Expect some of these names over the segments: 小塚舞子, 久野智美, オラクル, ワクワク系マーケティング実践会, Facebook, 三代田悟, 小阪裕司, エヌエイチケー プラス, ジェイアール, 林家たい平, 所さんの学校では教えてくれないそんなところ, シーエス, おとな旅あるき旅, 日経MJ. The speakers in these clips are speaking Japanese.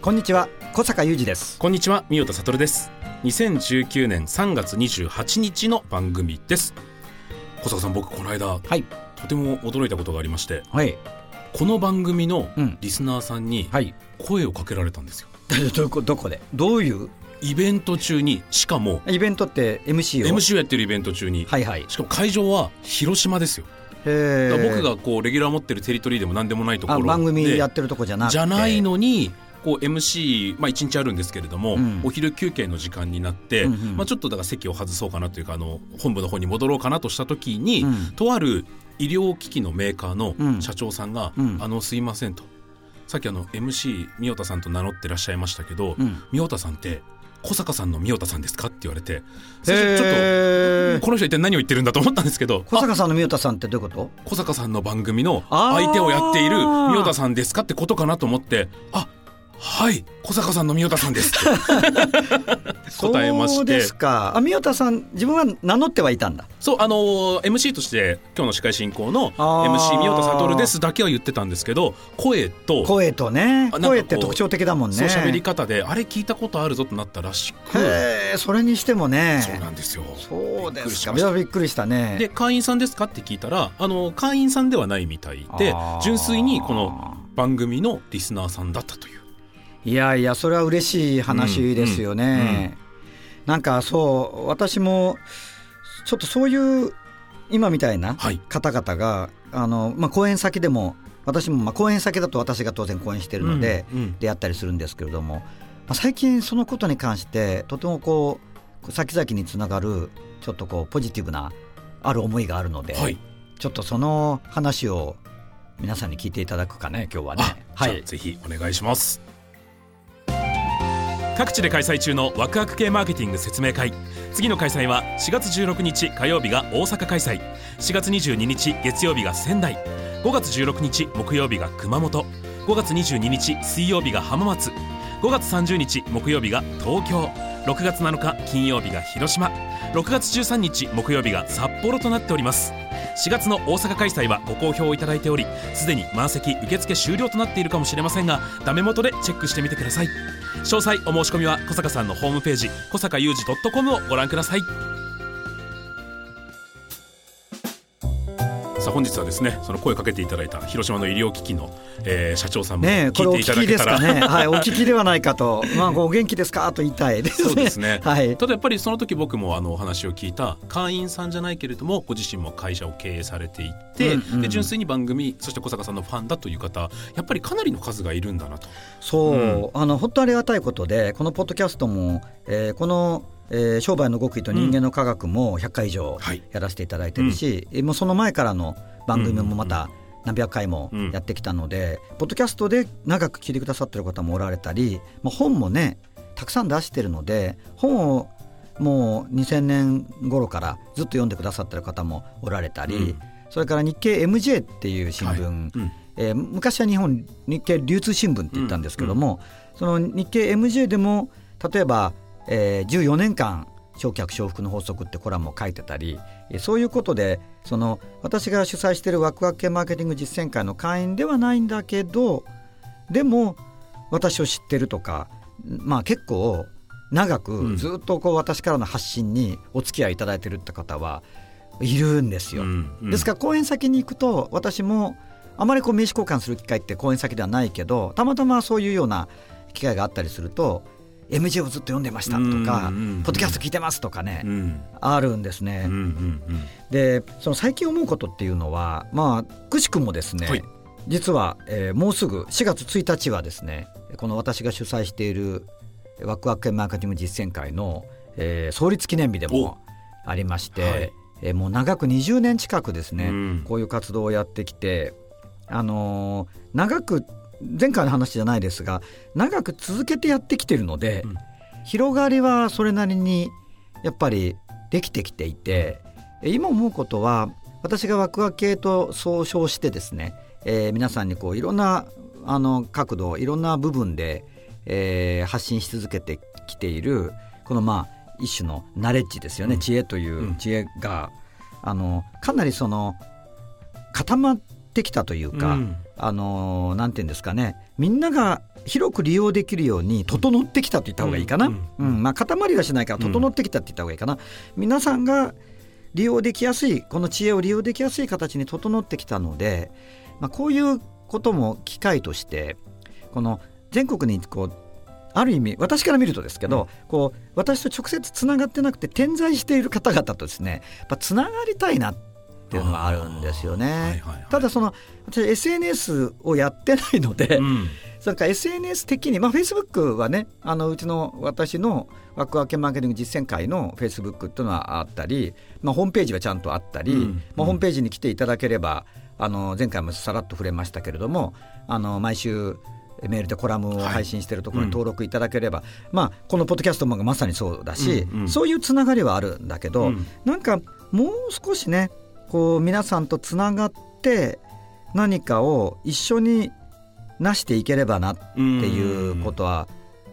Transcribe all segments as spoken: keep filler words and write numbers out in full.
こんにちは、小坂雄二です。こんにちは、三代田悟です。にせんじゅうきゅうねんさんがつにじゅうはちにちの番組です。小坂さん、僕この間、はい、とても驚いたことがありまして、はい、この番組のリスナーさんに声をかけられたんですよ、うん、どこ、どこでどういうイベント中に、しかもイベントって エムシー を エムシー をやってるイベント中に、はいはい、しかも会場は広島ですよ。へー、僕がこうレギュラー持ってるテリトリーでも何でもないところで、番組やってるとこじゃなくて、じゃないのにこう エムシー、まあ、いちにちあるんですけれども、うん、お昼休憩の時間になって、うんうん、まあ、ちょっとだから席を外そうかなというか、あの本部の方に戻ろうかなとした時に、うん、とある医療機器のメーカーの社長さんが、うん、あのすいませんと、さっきあの エムシー 三代田さんと名乗ってらっしゃいましたけど、うん、三代田さんって小坂さんの三代田さんですかって言われて、ちょっとこの人一体何を言ってるんだと思ったんですけど、小坂さんの三代田さんってどういうこと？小坂さんの番組の相手をやっている三代田さんですかってことかなと思って、あ、はい、小坂さんの三代田さんです答えまして。そうですか。あ、三代田さん自分は名乗ってはいたんだ。そう、あのー、エムシー として今日の司会進行の エムシー 三代田悟ですだけは言ってたんですけど、声と声とね、声って特徴的だもんね。そう、喋り方であれ聞いたことあるぞとなったらしく、へー、それにしてもね。そうなんですよ。そうですか。びっくりしました。びっくりしたね。で、会員さんですかって聞いたら、あの会員さんではないみたいで、純粋にこの番組のリスナーさんだったという。いやいや、それは嬉しい話ですよね、うんうん、なんかそう、私もちょっとそういう今みたいな方々が、はい、あのまあ、講演先でも、私もまあ講演先だと私が当然講演してるので、うんうん、でやったりするんですけれども、まあ、最近そのことに関してとてもこう先々につながるちょっとこうポジティブなある思いがあるので、はい、ちょっとその話を皆さんに聞いていただくかね、今日はね。はい、ぜひお願いします。各地で開催中のワクワク系マーケティング説明会。次の開催はしがつじゅうろくにち火曜日が大阪開催、しがつにじゅうににち月曜日が仙台、ごがつじゅうろくにち木曜日が熊本、ごがつにじゅうににち水曜日が浜松、ごがつさんじゅうにち木曜日が東京、ろくがつなのか金曜日が広島、ろくがつじゅうさんにち木曜日が札幌となっております。しがつの大阪開催はご好評をいただいており、すでに満席受付終了となっているかもしれませんが、ダメ元でチェックしてみてください。詳細お申し込みは小坂さんのホームページ、小坂雄二 .com をご覧ください。さあ、本日はですね、その声かけていただいた広島の医療機器の、えー、社長さんも聞いていただけたら、ね、これお聞きですかねはい、お聞きではないかと、まあ、お元気ですかと言いたいですね。そうですね、はい、ただやっぱりその時僕もあのお話を聞いた会員さんじゃないけれどもご自身も会社を経営されていて、うんうん、で純粋に番組、そして小坂さんのファンだという方、やっぱりかなりの数がいるんだなと。そう、うん、あの本当にありがたいことで、このポッドキャストも、えー、このえー、商売の極意と人間の科学もひゃっかいいじょうやらせていただいてるし、はい、うん、もうその前からの番組もまた何百回もやってきたので、うん、ポッドキャストで長く聞いてくださってる方もおられたり、まあ、本もねたくさん出してるので、本をもうにせんねんごろからずっと読んでくださってる方もおられたり、うん、それから日経 エムジェー っていう新聞、はい、うん、えー、昔は日本日経流通新聞って言ったんですけども、うん、その日経 エムジェー でも例えばえー、じゅうよねんかん償却償福の法則ってコラムを書いてたり、そういうことでその私が主催しているワクワク系マーケティング実践会の会員ではないんだけど、でも私を知ってるとか、まあ、結構長くずっとこう私からの発信にお付き合いいただいてるって方はいるんですよ、うんうん、ですから講演先に行くと私もあまりこう名刺交換する機会って講演先ではないけど、たまたまそういうような機会があったりするとエムジェー をずっと読んでましたとか、うんうんうん、ポッドキャスト聞いてますとかね、うん、あるんですね、うんうんうん、でその最近思うことっていうのは、まあくしくもですね、はい、実は、えー、もうすぐしがつついたちはですね、この私が主催しているワクワク系マーケティング実践会の、えー、創立記念日でもありまして、はいえー、もう長くにじゅうねん近くですね、うん、こういう活動をやってきて、あのー、長く前回の話じゃないですが長く続けてやってきてるので、うん、広がりはそれなりにやっぱりできてきていて、今思うことは私がワクワク系と総称してですね、えー、皆さんにこういろんなあの角度いろんな部分で、えー、発信し続けてきているこのまあ一種のナレッジですよね、うん、知恵という知恵が、うん、あのかなりその固まってきたというか、うん、あのなんていうんですかね、みんなが広く利用できるように整ってきたと言った方がいいかな、うんうんまあ、固まりはしないから整ってきたって言った方がいいかな、うん、皆さんが利用できやすいこの知恵を利用できやすい形に整ってきたので、まあ、こういうことも機会としてこの全国にこうある意味私から見るとですけど、うん、こう私と直接つながってなくて点在している方々とですねやっぱつながりたいなっていうのがあるんですよね、はいはいはい、ただその私 エスエヌエス をやってないので、うん、なんか エスエヌエス 的に、まあ、Facebook はねあのうちの私のワクワク系マーケティング実践会の Facebook というのはあったり、まあ、ホームページはちゃんとあったり、うんまあ、ホームページに来ていただければあの前回もさらっと触れましたけれどもあの毎週メールでコラムを配信しているところに登録いただければ、はいうんまあ、このポッドキャストもまさにそうだし、うんうん、そういうつながりはあるんだけど、うん、なんかもう少しねこう皆さんとつながって何かを一緒に成していければなっていうことは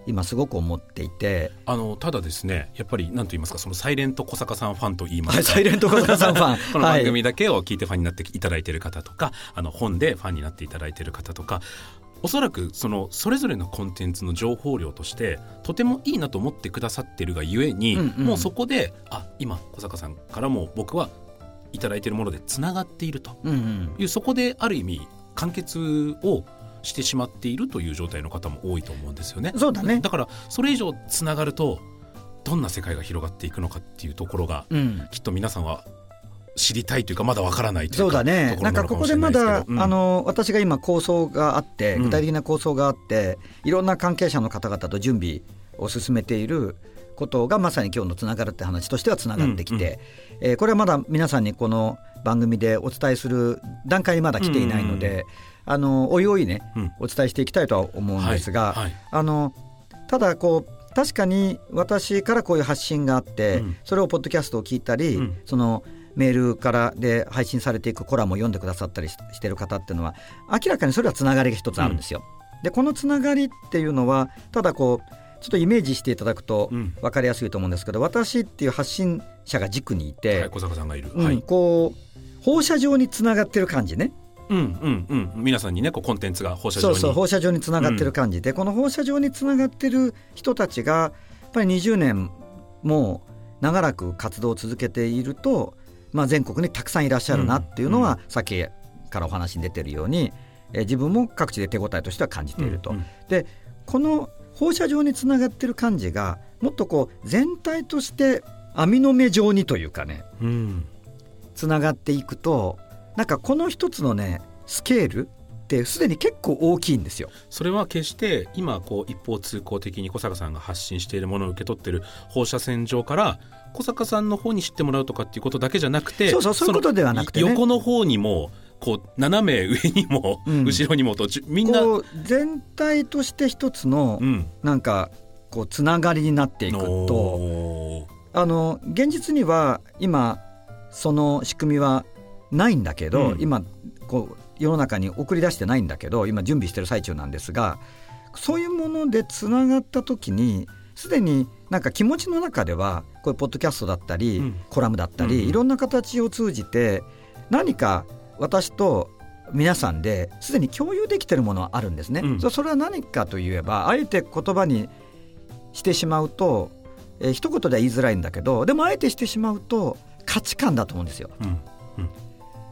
今すごく思っていて、あのただですねやっぱり何と言いますかそのサイレント小坂さんファンと言いますか、はい、サイレント小坂さんファンこの番組だけを聞いてファンになっていただいている方とか、はい、あの本でファンになっていただいている方とか、おそらくそのそれぞれのコンテンツの情報量としてとてもいいなと思ってくださってるがゆえに、うんうん、もうそこであ今小坂さんからも僕はいただいているものでつながっているという、うんうん、そこである意味完結をしてしまっているという状態の方も多いと思うんですよね。そうだね。だからそれ以上つながるとどんな世界が広がっていくのかっていうところが、うん、きっと皆さんは知りたいというかまだわからないというか、そうだね。なんかここでまだ、うん、あの私が今構想があって具体的な構想があって、うん、いろんな関係者の方々と準備を進めていることがまさに今日のつながるって話としてはつながってきて、うんうんえー、これはまだ皆さんにこの番組でお伝えする段階にまだ来ていないので、うんうんうん、あのおいおいね、うん、お伝えしていきたいとは思うんですが、はいはい、あのただこう確かに私からこういう発信があって、うん、それをポッドキャストを聞いたり、うん、そのメールからで配信されていくコラムを読んでくださったりしてる方っていうのは明らかにそれはつながりが一つあるんですよ、うん、でこのつながりっていうのはただこうちょっとイメージしていただくと分かりやすいと思うんですけど、うん、私っていう発信者が軸にいて、はい、小坂さんがいる、はいうん、こう放射状につながってる感じね、うんうんうん、皆さんにねこうコンテンツが放射状にそうそう放射状につながってる感じで、うん、この放射状につながってる人たちがやっぱりにじゅうねんも長らく活動を続けていると、まあ、全国にたくさんいらっしゃるなっていうのは、うんうん、さっきからお話に出てるように、えー、自分も各地で手応えとしては感じていると、うんうん、でこの放射状につながってる感じがもっとこう全体として網の目状にというかね、うん、つながっていくとなんかこの一つのねスケールってすでに結構大きいんですよ。それは決して今こう一方通行的に小坂さんが発信しているものを受け取っている放射線上から小坂さんの方に知ってもらうとかっていうことだけじゃなくて、そうそうそういうことではなくてね、横の方にもこう斜め上にも後ろにもと、うん、みんなこう全体として一つのなんかこうつながりになっていくと、うん、あの現実には今その仕組みはないんだけど、うん、今こう世の中に送り出してないんだけど今準備してる最中なんですが、そういうものでつながった時にすでになんか気持ちの中ではこういうポッドキャストだったり、うん、コラムだったり、うんうん、いろんな形を通じて何か私と皆さんですでに共有できているものはあるんですね、うん、それは何かといえばあえて言葉にしてしまうと、えー、一言では言いづらいんだけどでもあえてしてしまうと価値観だと思うんですよ、うんうん、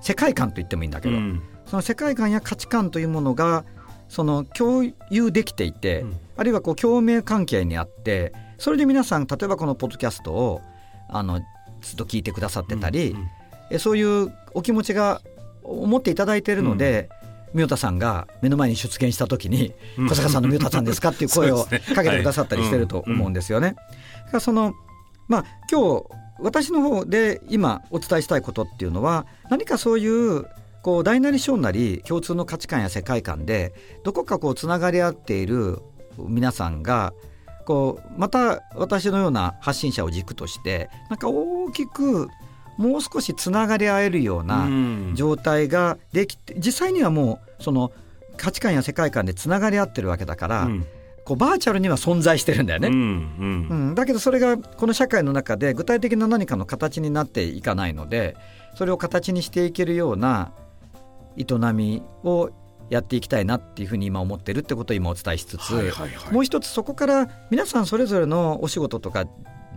世界観と言ってもいいんだけど、うん、その世界観や価値観というものがその共有できていて、うん、あるいはこう共鳴関係にあってそれで皆さん例えばこのポッドキャストをあのずっと聞いてくださってたり、うんうん、えそういうお気持ちが思っていただいているので、明太さんが目の前に出現した時に小坂さんの明太さんですかっていう声をかけてくださったりしてると思うんですよね。だからその、まあ、今日私の方で今お伝えしたいことっていうのは、何かそういうこう大なり小なり共通の価値観や世界観でどこかこうつながり合っている皆さんがこうまた私のような発信者を軸としてなんか大きくもう少しつながり合えるような状態ができて、実際にはもうその価値観や世界観でつながり合ってるわけだから、うん、こうバーチャルには存在してるんだよね、うんうんうん、だけどそれがこの社会の中で具体的な何かの形になっていかないので、それを形にしていけるような営みをやっていきたいなっていうふうに今思ってるってことを今お伝えしつつ、はいはいはい、もう一つそこから皆さんそれぞれのお仕事とか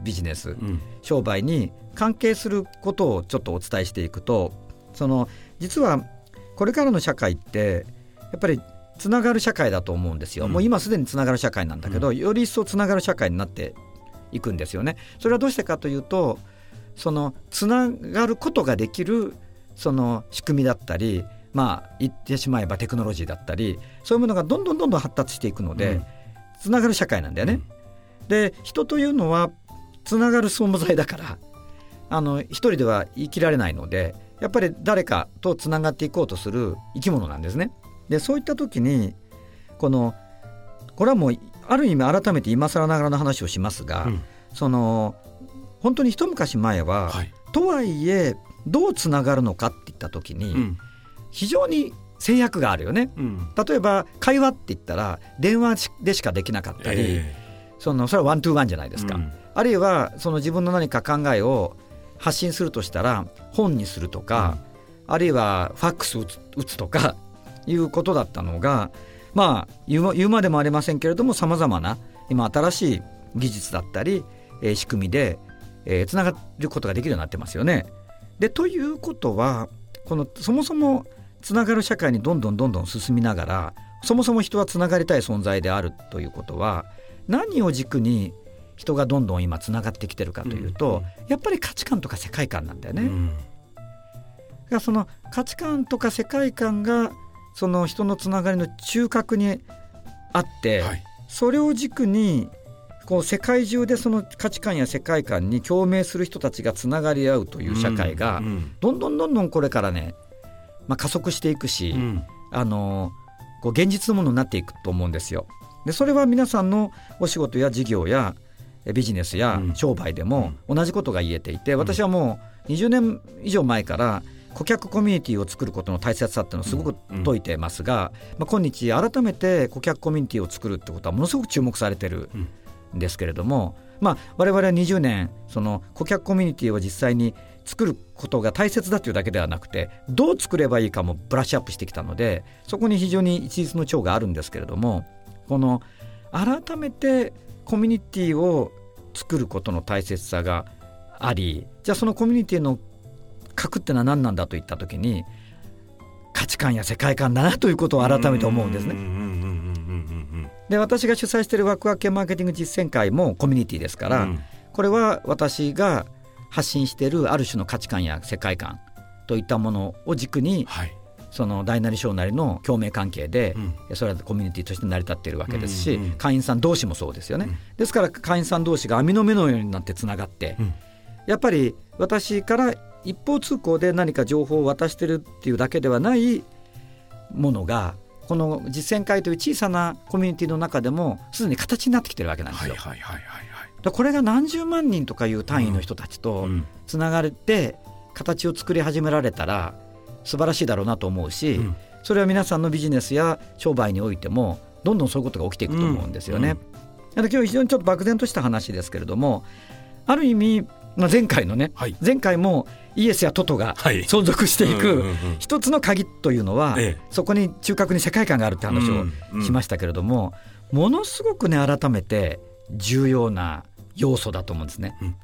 ビジネス、うん、商売に関係することをちょっとお伝えしていくと、その実はこれからの社会ってやっぱりつながる社会だと思うんですよ、うん、もう今すでにつながる社会なんだけど、うん、より一層つながる社会になっていくんですよね。それはどうしてかというと、そのつながることができるその仕組みだったり、まあ、言ってしまえばテクノロジーだったり、そういうものがどんどんどんどん発達していくので、うん、つながる社会なんだよね、うん、で人というのはつながる存在だから、あの一人では生きられないので、やっぱり誰かとつながっていこうとする生き物なんですね。でそういった時にこのこれはもうある意味改めて今更ながらの話をしますが、うん、その本当に一昔前は、はい、とはいえどうつながるのかっていった時に、うん、非常に制約があるよね、うん、例えば会話って言ったら電話でしかできなかったり、えー、そのそれはワントゥーワンじゃないですか、うん、あるいはその自分の何か考えを発信するとしたら本にするとか、うん、あるいはファックス打つ、打つとかいうことだったのが、まあ言う、言うまでもありませんけれども、さまざまな今新しい技術だったり、えー、仕組みで、えー、つながることができるようになってますよね。でということはこのそもそもつながる社会にどんどんどんどん進みながら、そもそも人はつながりたい存在であるということは、何を軸に人がどんどん今つながってきてるかというと、うん、やっぱり価値観とか世界観なんだよね、うん、だからその価値観とか世界観がその人のつながりの中核にあって、はい、それを軸にこう世界中でその価値観や世界観に共鳴する人たちがつながり合うという社会が、どんどんどんどんこれからね、まあ、加速していくし、うん、あのこう現実のものになっていくと思うんですよ。でそれは皆さんのお仕事や事業やビジネスや商売でも同じことが言えていて、うん、私はもうにじゅうねん以上前から顧客コミュニティを作ることの大切さっていうのをすごく説いてますが、うん、まあ、今日改めて顧客コミュニティを作るってことはものすごく注目されてるんですけれども、まあ、我々はにじゅうねんその顧客コミュニティを実際に作ることが大切だというだけではなくて、どう作ればいいかもブラッシュアップしてきたので、そこに非常に一律の長があるんですけれども、この改めてコミュニティを作ることの大切さがあり、じゃあそのコミュニティの核ってのは何なんだといった時に、価値観や世界観だなということを改めて思うんですね。で私が主催しているワクワク系マーケティング実践会もコミュニティですから、うん、これは私が発信しているある種の価値観や世界観といったものを軸に、はい、その大なり小なりの共鳴関係で、うん、それはコミュニティとして成り立っているわけですし、うんうんうん、会員さん同士もそうですよね、うん、ですから会員さん同士が網の目のようになってつながって、うん、やっぱり私から一方通行で何か情報を渡してるっていうだけではないものが、この実践会という小さなコミュニティの中でもすでに形になってきてるわけなんですよ。はいはいはいはい。これが何十万人とかいう単位の人たちとつながれて形を作り始められたら素晴らしいだろうなと思うし、それは皆さんのビジネスや商売においてもどんどんそういうことが起きていくと思うんですよね、うんうん、今日非常にちょっと漠然とした話ですけれども、ある意味、まあ、前回のね、はい、前回もイエスやトトが存続していく一つの鍵というのは、そこに中核に世界観があるって話をしましたけれども、ものすごくね改めて重要な要素だと思うんですね、うん、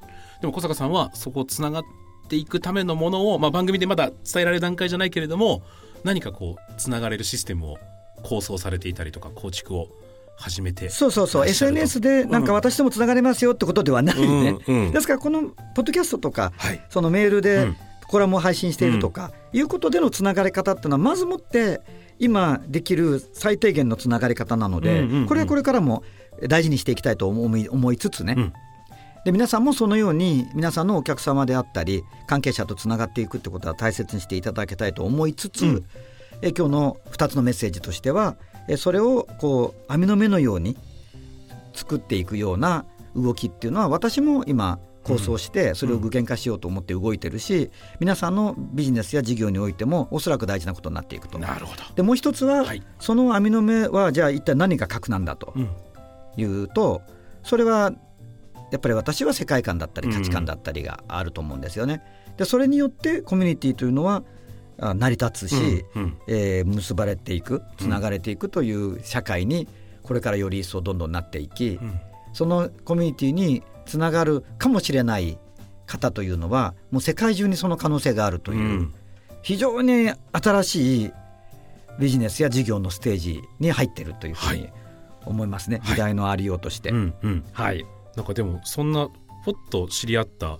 でも小坂さんはそこをつながっていくためのものを、まあ、番組でまだ伝えられる段階じゃないけれども、何かこうつながれるシステムを構想されていたりとか構築を始めて、そうそうそう エスエヌエス でなんか私ともつながれますよってことではないね、うんうんうん、ですからこのポッドキャストとか、はい、そのメールでコラムを配信しているとか、うん、いうことでのつながれ方っていうのはまずもって今できる最低限のつながり方なので、うんうんうん、これはこれからも大事にしていきたいと思い、思いつつね、うん、で皆さんもそのように皆さんのお客様であったり関係者とつながっていくってことは大切にしていただきたいと思いつつ、うん、え今日のふたつのメッセージとしてはえそれをこう網の目のように作っていくような動きっていうのは私も今構想してそれを具現化しようと思って動いてるし、うん、皆さんのビジネスや事業においてもおそらく大事なことになっていくと。なるほど。でもう一つは、はい、その網の目はじゃあ一体何が核なんだというと、うん、それはやっぱり私は世界観だったり価値観だったりがあると思うんですよね、うん、でそれによってコミュニティというのは成り立つし、うんうん、えー、結ばれていくつながれていくという社会にこれからより一層どんどんなっていき、うん、そのコミュニティにつながるかもしれない方というのはもう世界中にその可能性があるという、うん、非常に新しいビジネスや事業のステージに入っているというふうに思いますね、はい、時代のありようとして、はい、うんうん、はい、なんかでもそんなポッと知り合った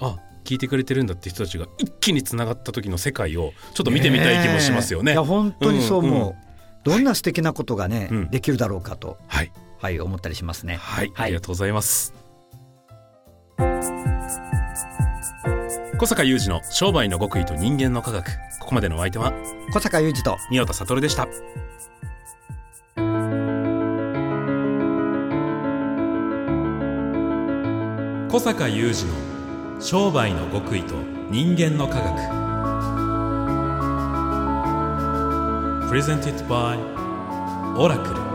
あ聞いてくれてるんだって人たちが一気につながった時の世界をちょっと見てみたい気もしますよね。いや本当にそう思う、うんうん、どんな素敵なことがね、はい、できるだろうかと、はいはい、思ったりしますね、はいはい、ありがとうございます。小坂雄二の商売の極意と人間の科学、ここまでのお相手は小坂雄二と仁保田悟でした。小坂雄二の商売の極意と人間の科学 Presented by オラクル。